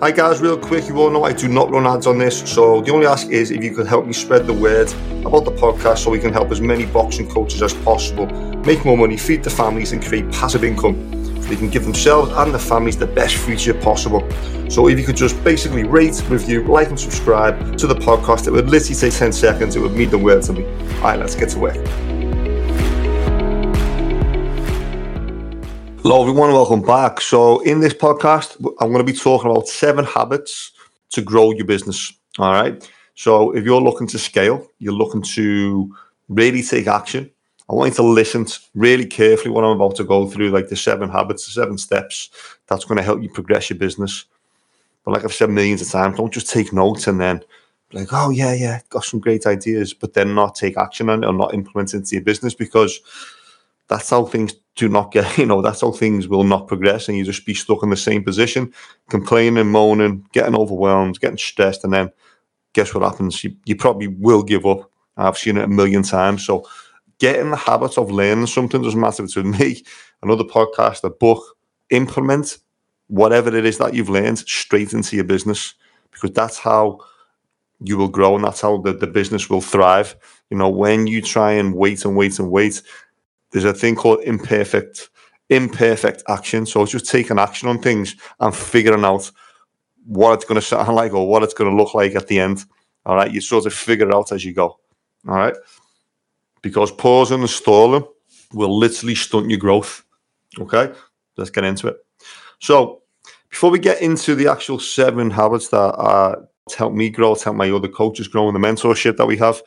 Hi guys, real quick, you all know I do not run ads on this, so the only ask is if you could help me spread the word about the podcast so we can help as many boxing coaches as possible, make more money, feed the families and create passive income so they can give themselves and their families the best future possible. So if you could just basically rate, review, like and subscribe to the podcast, it would literally take 10 seconds, it would mean the world to me. Alright, let's get to work. Hello everyone, welcome back. So in this podcast, I'm going to be talking about 7 habits to grow your business, all right? So if you're looking to scale, you're looking to really take action, I want you to listen really carefully what I'm about to go through, like the 7 habits, the 7 steps, that's going to help you progress your business. But like I've said millions of times, don't just take notes and then be like, oh yeah, got some great ideas, but then not take action on it or not implement it into your business, because that's how things do not get, that's how things will not progress, and you just be stuck in the same position, complaining, moaning, getting overwhelmed, getting stressed, and then guess what happens? You probably will give up. I've seen it a million times. So getting the habit of learning something, doesn't matter if it's with me, another podcast, a book, implement whatever it is that you've learned straight into your business, because that's how you will grow and that's how the business will thrive. When you try and wait, there's a thing called imperfect action. So it's just taking action on things and figuring out what it's going to sound like or what it's going to look like at the end. All right. You sort of figure it out as you go. All right. Because pausing and stalling will literally stunt your growth. Okay. Let's get into it. So before we get into the actual 7 habits that help me grow, help my other coaches grow in the mentorship that we have,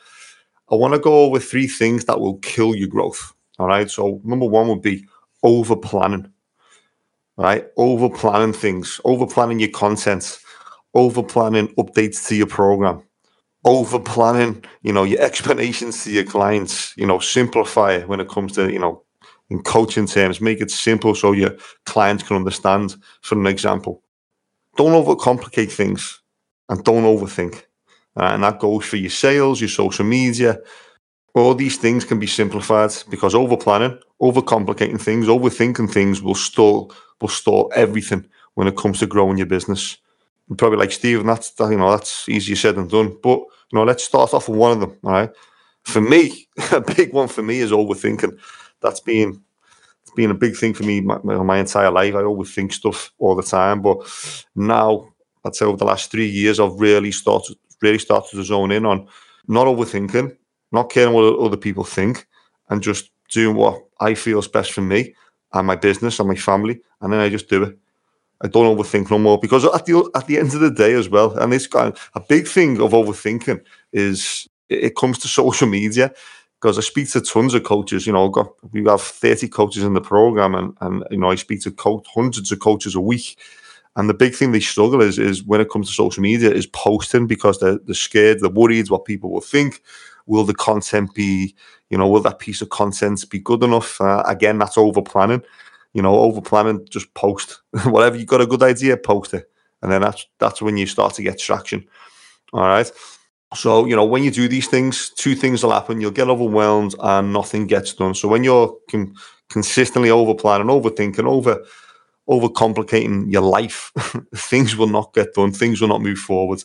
I want to go over 3 things that will kill your growth. All right, so number 1 would be over-planning, all right? Over-planning things, over-planning your content, over-planning updates to your program, over-planning, your explanations to your clients, simplify it when it comes to, in coaching terms, make it simple so your clients can understand, for an example. Don't overcomplicate things and don't overthink, all right? And that goes for your sales, your social media. All these things can be simplified, because over-planning, over-complicating things, overthinking things will stall everything when it comes to growing your business. You're probably like, Stephen, that's easier said than done. But let's start off with one of them. All right. For me, a big one for me is overthinking. That's been a big thing for me my entire life. I overthink stuff all the time. But now, I'd say over the last 3 years, I've really started to zone in on not overthinking, not caring what other people think, and just doing what I feel is best for me and my business and my family. And then I just do it. I don't overthink no more, because at the end of the day as well, and it's kind of a big thing of overthinking is it comes to social media, because I speak to tons of coaches. We have 30 coaches in the program, and I speak to hundreds of coaches a week. And the big thing they struggle is when it comes to social media is posting, because they're scared, they're worried what people will think. Will the content be, will that piece of content be good enough? Again, that's over-planning. Over-planning, just post. Whatever, you've got a good idea, post it. And then that's when you start to get traction. All right? So, when you do these things, 2 things will happen. You'll get overwhelmed and nothing gets done. So when you're consistently over-planning, overthinking, over-complicating your life, things will not get done. Things will not move forward.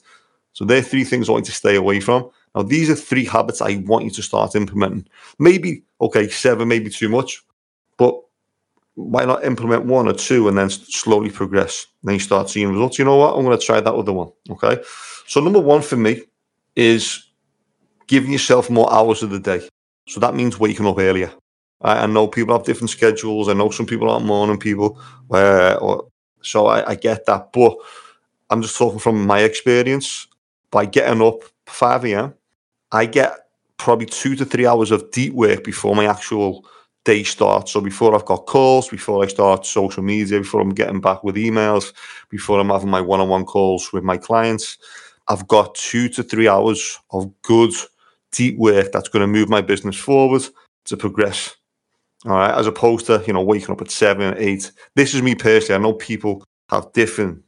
So there are 3 things I want you to stay away from. Now, these are 3 habits I want you to start implementing. Maybe, 7, maybe too much, but why not implement 1 or 2 and then slowly progress? Then you start seeing results. You know what? I'm going to try that other one, okay? So number 1 for me is giving yourself more hours of the day. So that means waking up earlier. I know people have different schedules. I know some people aren't morning people, so I get that. But I'm just talking from my experience. By getting up 5 a.m., I get probably 2 to 3 hours of deep work before my actual day starts. So before I've got calls, before I start social media, before I'm getting back with emails, before I'm having my one-on-one calls with my clients, I've got 2 to 3 hours of good, deep work that's going to move my business forward to progress. All right, as opposed to, waking up at 7, 8. This is me personally. I know people have different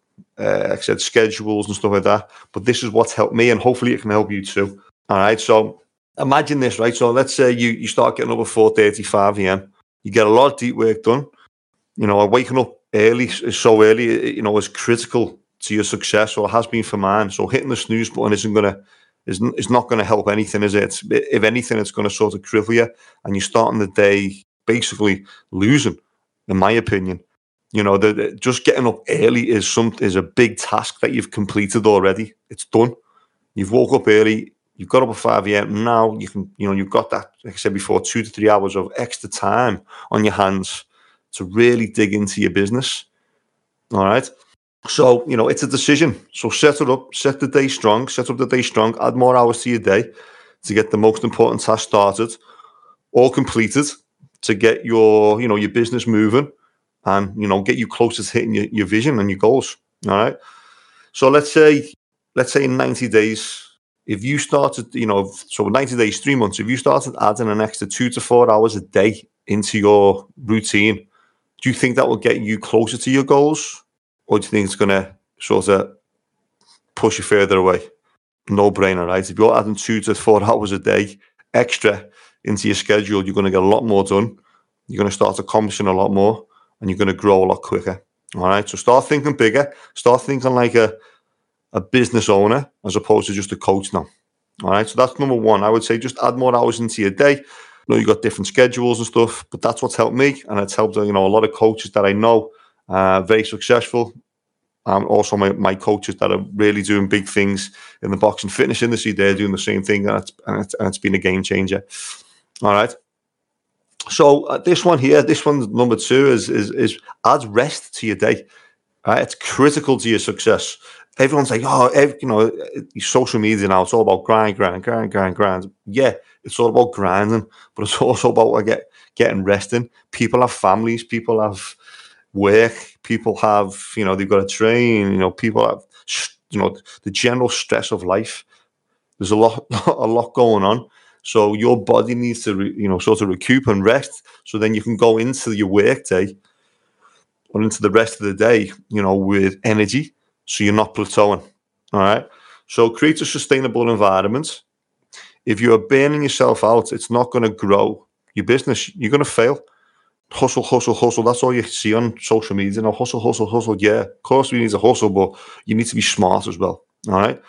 schedules and stuff like that, but this is what's helped me, and hopefully it can help you too. All right, so imagine this, right? So let's say you start getting up at 4:30, 5 a.m. You get a lot of deep work done. Waking up early is critical to your success, or has been for mine. So hitting the snooze button is not going to help anything, is it? If anything, it's going to sort of cripple you, and you're starting the day basically losing, in my opinion. You know, just getting up early is a big task that you've completed already. It's done. You've woke up early. You've got up at 5 a.m. Now you've got that, like I said before, 2 to 3 hours of extra time on your hands to really dig into your business. All right. So, it's a decision. So set it up, set up the day strong, add more hours to your day to get the most important task started or completed, to get your, your business moving and, get you closer to hitting your vision and your goals. All right. So let's say in 90 days, if you started, so 90 days, 3 months, if you started adding an extra 2 to 4 hours a day into your routine, do you think that will get you closer to your goals? Or do you think it's going to sort of push you further away? No-brainer, right? If you're adding 2 to 4 hours a day extra into your schedule, you're going to get a lot more done. You're going to start accomplishing a lot more, and you're going to grow a lot quicker. All right? So start thinking bigger. Start thinking like a business owner as opposed to just a coach now. All right? So that's number one. I would say just add more hours into your day. I know you've got different schedules and stuff, but that's what's helped me, and it's helped, a lot of coaches that I know. Very successful. Also, my coaches that are really doing big things in the box and fitness industry, they're doing the same thing, and it's been a game changer. All right. So this one's number two, is add rest to your day. All right? It's critical to your success. Everyone's like, social media now, it's all about grind. Yeah, it's all about grinding, but it's also about getting resting. People have families. People have work, people have, they've got to train, people have, the general stress of life. There's a lot going on. So your body needs to, sort of recoup and rest. So then you can go into your work day or into the rest of the day, with energy. So you're not plateauing. All right. So create a sustainable environment. If you're burning yourself out, it's not going to grow your business. You're going to fail. Hustle, hustle, hustle. That's all you see on social media now. Hustle, hustle, hustle. Yeah, of course we need to hustle, but you need to be smart as well. All right.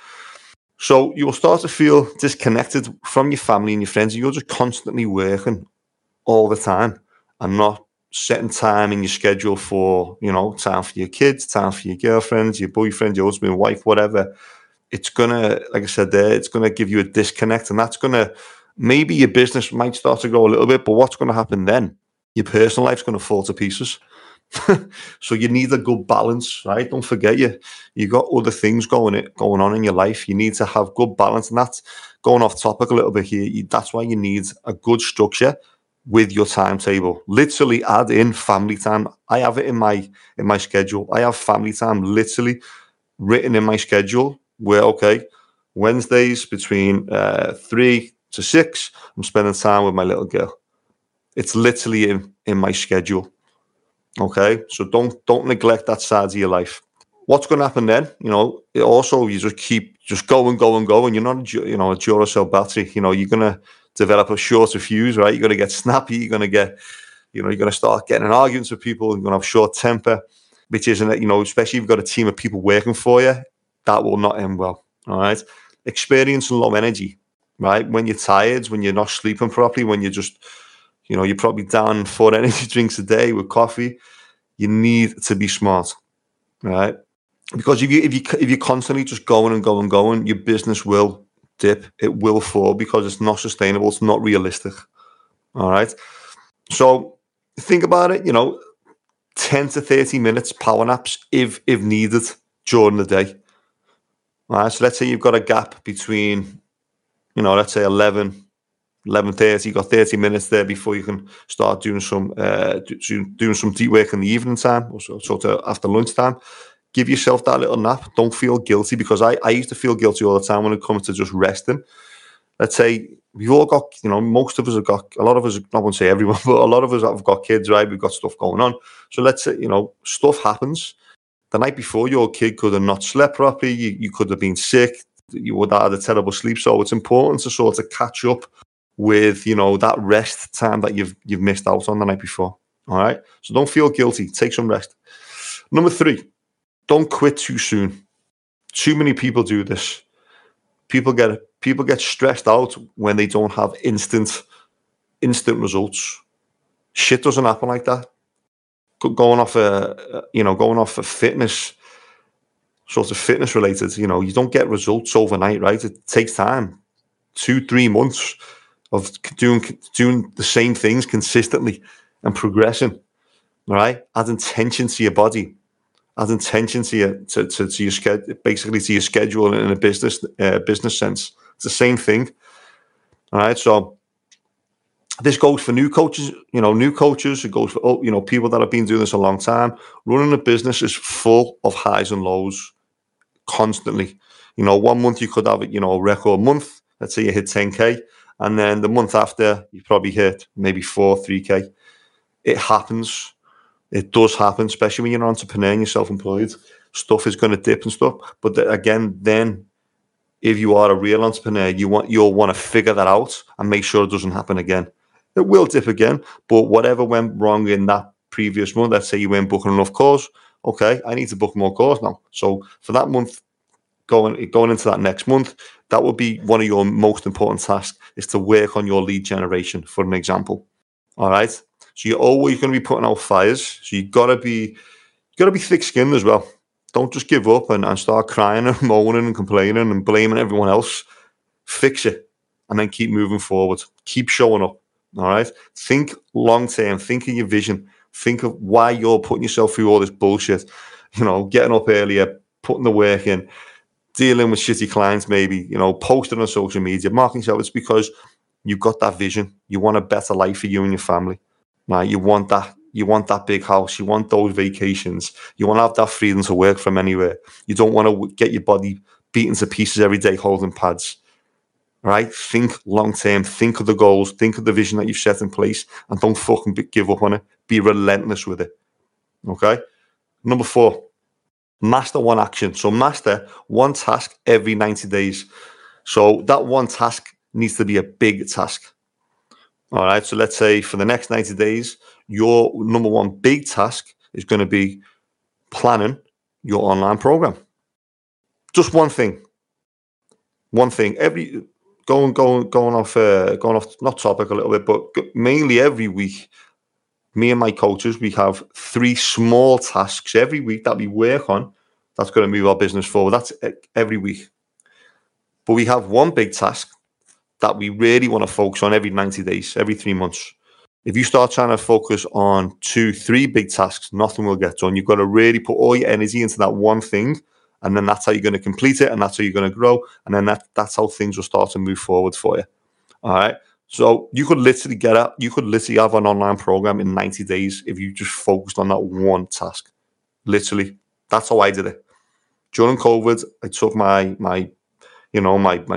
So you'll start to feel disconnected from your family and your friends, and you're just constantly working all the time and not setting time in your schedule for, time for your kids, time for your girlfriend, your boyfriend, your husband, wife, whatever. It's going to, like I said there, it's going to give you a disconnect, and that's going to, maybe your business might start to grow a little bit, but what's going to happen then? Your personal life's going to fall to pieces. So you need a good balance, right? Don't forget you got other things going on in your life. You need to have good balance, and that's going off topic a little bit here. That's why you need a good structure with your timetable. Literally add in family time. I have it in my schedule. I have family time literally written in my schedule where, okay, Wednesdays between 3 to 6, I'm spending time with my little girl. It's literally in my schedule. Okay, so don't neglect that side of your life. What's going to happen then? It also, you just keep going. You're not a Duracell battery. You're going to develop a shorter fuse, right? You're going to get snappy. You're going to get, you're going to start getting in arguments with people. You're going to have short temper, which isn't, especially if you've got a team of people working for you, that will not end well. All right, experiencing low energy, right? When you're tired, when you're not sleeping properly, when you're just you're probably down 4 energy drinks a day with coffee. You need to be smart, right? Because if you're constantly just going, your business will dip. It will fall because it's not sustainable. It's not realistic, all right? So think about it, 10 to 30 minutes power naps if needed during the day. All right, so let's say you've got a gap between, let's say 11:30, you got 30 minutes there before you can start doing some deep work in the evening time, or sort of after lunchtime. Give yourself that little nap. Don't feel guilty, because I used to feel guilty all the time when it comes to just resting. Let's say we've all got, most of us have got, a lot of us, I won't say everyone, but a lot of us have got kids, right? We've got stuff going on. So let's say, stuff happens. The night before, your kid could have not slept properly. You could have been sick. You would have had a terrible sleep. So it's important to sort of catch up with that rest time that you've missed out on the night before. All right, so don't feel guilty. Take some rest. Number 3, don't quit too soon. Too many people do this. People get stressed out when they don't have instant results. Shit doesn't happen like that. Going off a fitness, sort of fitness related, you don't get results overnight, right? It takes time, 2-3 months of doing the same things consistently and progressing, right? Adding tension to your body, adding tension to your schedule, basically to your schedule in a business sense. It's the same thing, all right? So this goes for new coaches. It goes for, people that have been doing this a long time. Running a business is full of highs and lows constantly. 1 month you could have, a record month. Let's say you hit 10K. And then the month after, you probably hit maybe 3K. It happens. It does happen, especially when you're an entrepreneur and you're self-employed. Stuff is going to dip and stuff. But then if you are a real entrepreneur, you'll want to figure that out and make sure it doesn't happen again. It will dip again, but whatever went wrong in that previous month, let's say you weren't booking enough calls. Okay, I need to book more calls now. So for that month, going into that next month, that would be one of your most important tasks, is to work on your lead generation, for an example. All right? So you're always going to be putting out fires. So you've got to be thick-skinned as well. Don't just give up and start crying and moaning and complaining and blaming everyone else. Fix it and then keep moving forward. Keep showing up. All right. Think long term. Think of your vision. Think of why you're putting yourself through all this bullshit. Getting up earlier, putting the work in, dealing with shitty clients, maybe, posting on social media, marketing yourself. It's because you've got that vision. You want a better life for you and your family. Right? You want that. You want that big house. You want those vacations. You want to have that freedom to work from anywhere. You don't want to get your body beaten to pieces every day holding pads. Right? Think long term. Think of the goals. Think of the vision that you've set in place, and don't fucking give up on it. Be relentless with it. Okay. Number 4, master one action. So master one task every 90 days. So that one task needs to be a big task. All right. So let's say for the next 90 days, your number one big task is going to be planning your online program. Just one thing. One thing. Going off not topic a little bit, but mainly every week, me and my coaches, we have 3 small tasks every week that we work on that's going to move our business forward. That's every week. But we have one big task that we really want to focus on every 90 days, every 3 months. If you start trying to focus on 2-3 big tasks, nothing will get done. You've got to really put all your energy into that one thing. And then that's how you're going to complete it, and that's how you're going to grow, and then that's how things will start to move forward for you. All right. So you could literally have an online program in 90 days if you just focused on that one task. Literally, that's how I did it. During COVID, I took my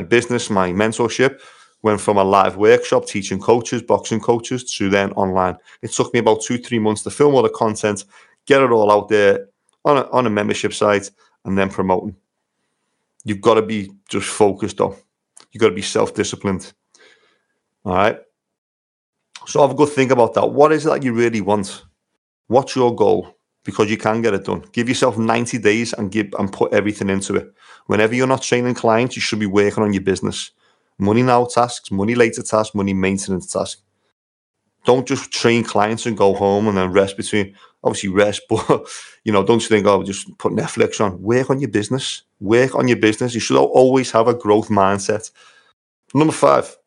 business, my mentorship, went from a live workshop teaching coaches, boxing coaches, to then online. It took me about 2-3 months to film all the content, get it all out there on a membership site. And then promoting. You've got to be just focused on. You've got to be self-disciplined. All right? So have a good think about that. What is it that you really want? What's your goal? Because you can get it done. Give yourself 90 days and put everything into it. Whenever you're not training clients, you should be working on your business. Money now tasks, money later tasks, money maintenance tasks. Don't just train clients and go home and then rest between. Obviously rest, but don't you think, just put Netflix on. Work on your business. Work on your business. You should always have a growth mindset. Number 5,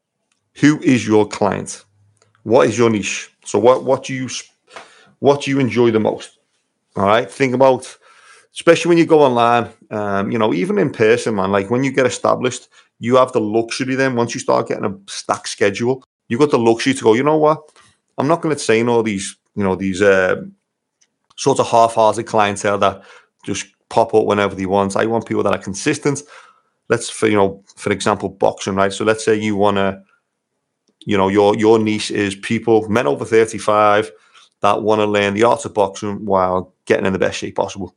who is your client? What is your niche? So what do you enjoy the most? All right. Think about, especially when you go online, even in person, man, like when you get established, you have the luxury then, once you start getting a stacked schedule, you've got the luxury to go, you know what? I'm not going to train all these, sort of half-hearted clientele that just pop up whenever they want. I want people that are consistent. Let's, for example, boxing, right? So let's say you want to, your niche is people, men over 35 that want to learn the art of boxing while getting in the best shape possible.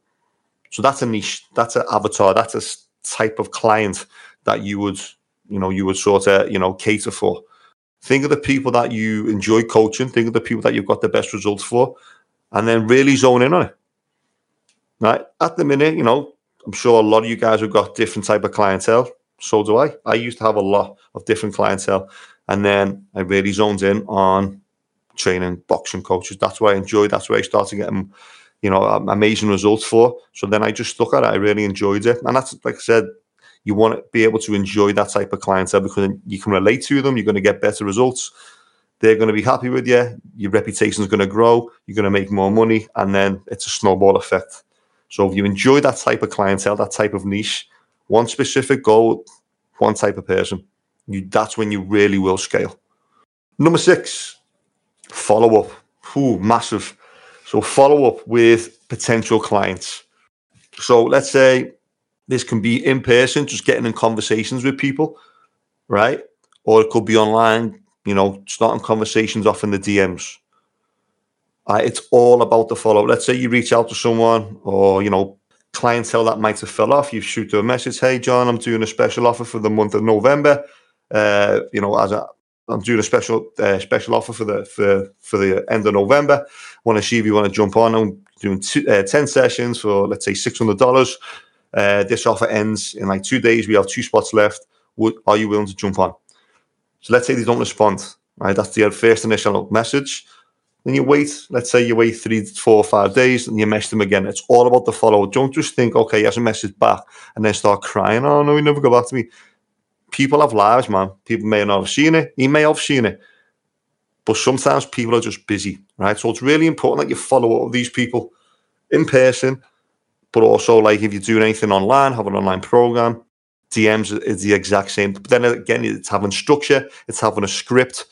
So that's a niche. That's an avatar. That's a type of client that you would sort of, cater for. Think of the people that you enjoy coaching. Think of the people that you've got the best results for. And then really zone in on it. Right? At the minute, I'm sure a lot of you guys have got different type of clientele. So do I. I used to have a lot of different clientele. And then I really zoned in on training boxing coaches. That's what I enjoyed. That's where I started getting, you know, amazing results for. So then I just stuck at it. I really enjoyed it. And that's, like I said, you want to be able to enjoy that type of clientele because you can relate to them. You're going to get better results. They're going to be happy with you. Your reputation is going to grow. You're going to make more money. And then it's a snowball effect. So if you enjoy that type of clientele, that type of niche, one specific goal, one type of person, that's when you really will scale. Number 6, follow up. Ooh, massive. So follow up with potential clients. So let's say this can be in person, just getting in conversations with people, right? Or it could be online, you know, starting conversations off in the DMs. It's all about the follow-up. Let's say you reach out to someone or, you know, clientele that might have fell off. You shoot them a message. Hey, John, I'm doing a special offer for the month of November. You know, I'm doing a special offer for the end of November. Want to see if you want to jump on. I'm doing 10 sessions for, let's say, $600. This offer ends in like 2 days. We have 2 spots left. Are you willing to jump on? So let's say they don't respond. Right? That's their first initial message. Then you wait, let's say you wait 3, 4, 5 days and you message them again. It's all about the follow-up. Don't just think, okay, he hasn't messaged back and then start crying. Oh, no, he never got back to me. People have lives, man. People may not have seen it. He may have seen it. But sometimes people are just busy, right? So it's really important that you follow up with these people in person, but also like if you're doing anything online, have an online program. DMs is the exact same. But then again, it's having structure. It's having a script.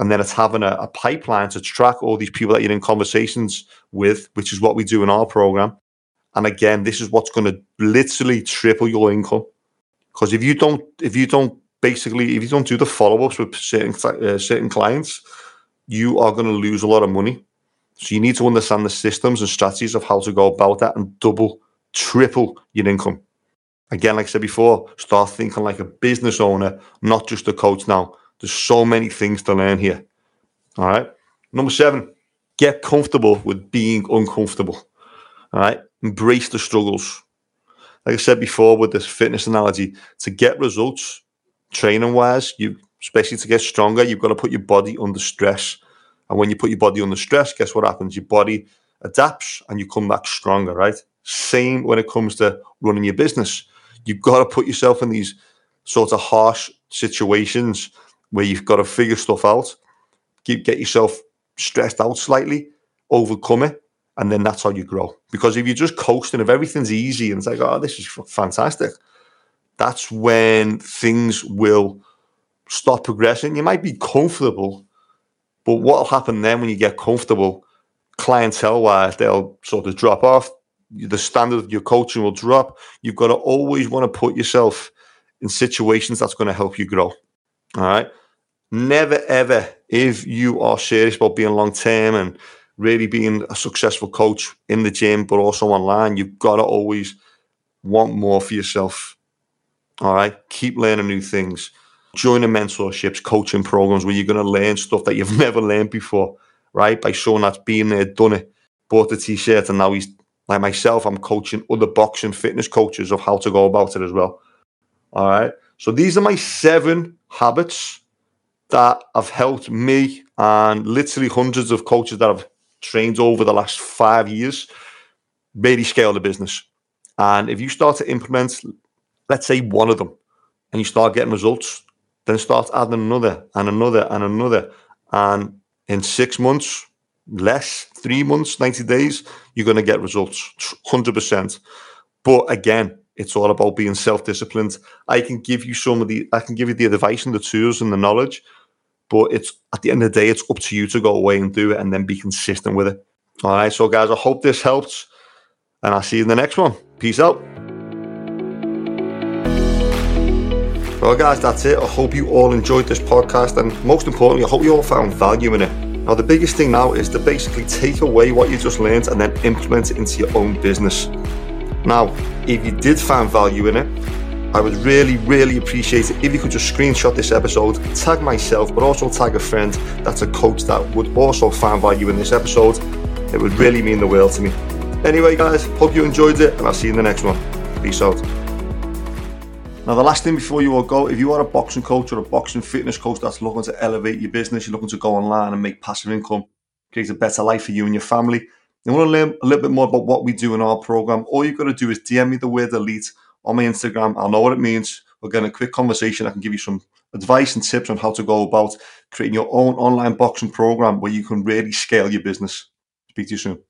And then it's having a pipeline to track all these people that you're in conversations with, which is what we do in our program. And again, this is what's going to literally triple your income. Because if you don't do the follow-ups with certain clients, you are going to lose a lot of money. So you need to understand the systems and strategies of how to go about that and double, triple your income. Again, like I said before, start thinking like a business owner, not just a coach now. There's so many things to learn here. All right. Number 7, get comfortable with being uncomfortable. All right. Embrace the struggles. Like I said before with this fitness analogy, to get results, training-wise, especially to get stronger, you've got to put your body under stress. And when you put your body under stress, guess what happens? Your body adapts and you come back stronger, right? Same when it comes to running your business. You've got to put yourself in these sort of harsh situations where you've got to figure stuff out, get yourself stressed out slightly, overcome it, and then that's how you grow. Because if you're just coasting, if everything's easy and it's like, oh, this is fantastic, that's when things will stop progressing. You might be comfortable, but what will happen then when you get comfortable, clientele-wise, they'll sort of drop off. The standard of your coaching will drop. You've got to always want to put yourself in situations that's going to help you grow. All right. Never, ever, if you are serious about being long-term and really being a successful coach in the gym, but also online, you've got to always want more for yourself. All right. Keep learning new things. Join the mentorships, coaching programs where you're going to learn stuff that you've never learned before, right? By someone that's been there, done it, bought the t-shirt, and now he's like myself, I'm coaching other boxing fitness coaches of how to go about it as well. All right. So these are my 7 habits that have helped me and literally hundreds of coaches that I've trained over the last 5 years really scale the business. And if you start to implement, let's say, one of them and you start getting results, then start adding another and another and another. And in 6 months, less, 3 months, 90 days, you're going to get results 100%. But again, it's all about being self-disciplined. I can give you the advice and the tools and the knowledge, but it's at the end of the day, it's up to you to go away and do it and then be consistent with it. All right, so guys, I hope this helps and I'll see you in the next one. Peace out. Well, guys, that's it. I hope you all enjoyed this podcast and most importantly, I hope you all found value in it. Now, the biggest thing now is to basically take away what you just learned and then implement it into your own business. Now, if you did find value in it, I would really, really appreciate it if you could just screenshot this episode, tag myself, but also tag a friend that's a coach that would also find value in this episode. It would really mean the world to me. Anyway, guys, hope you enjoyed it, and I'll see you in the next one. Peace out. Now, the last thing before you all go, if you are a boxing coach or a boxing fitness coach that's looking to elevate your business, you're looking to go online and make passive income, create a better life for you and your family, and you want to learn a little bit more about what we do in our program, all you've got to do is DM me the word elite on my Instagram. I'll know what it means. We're getting a quick conversation. I can give you some advice and tips on how to go about creating your own online boxing program where you can really scale your business. Speak to you soon.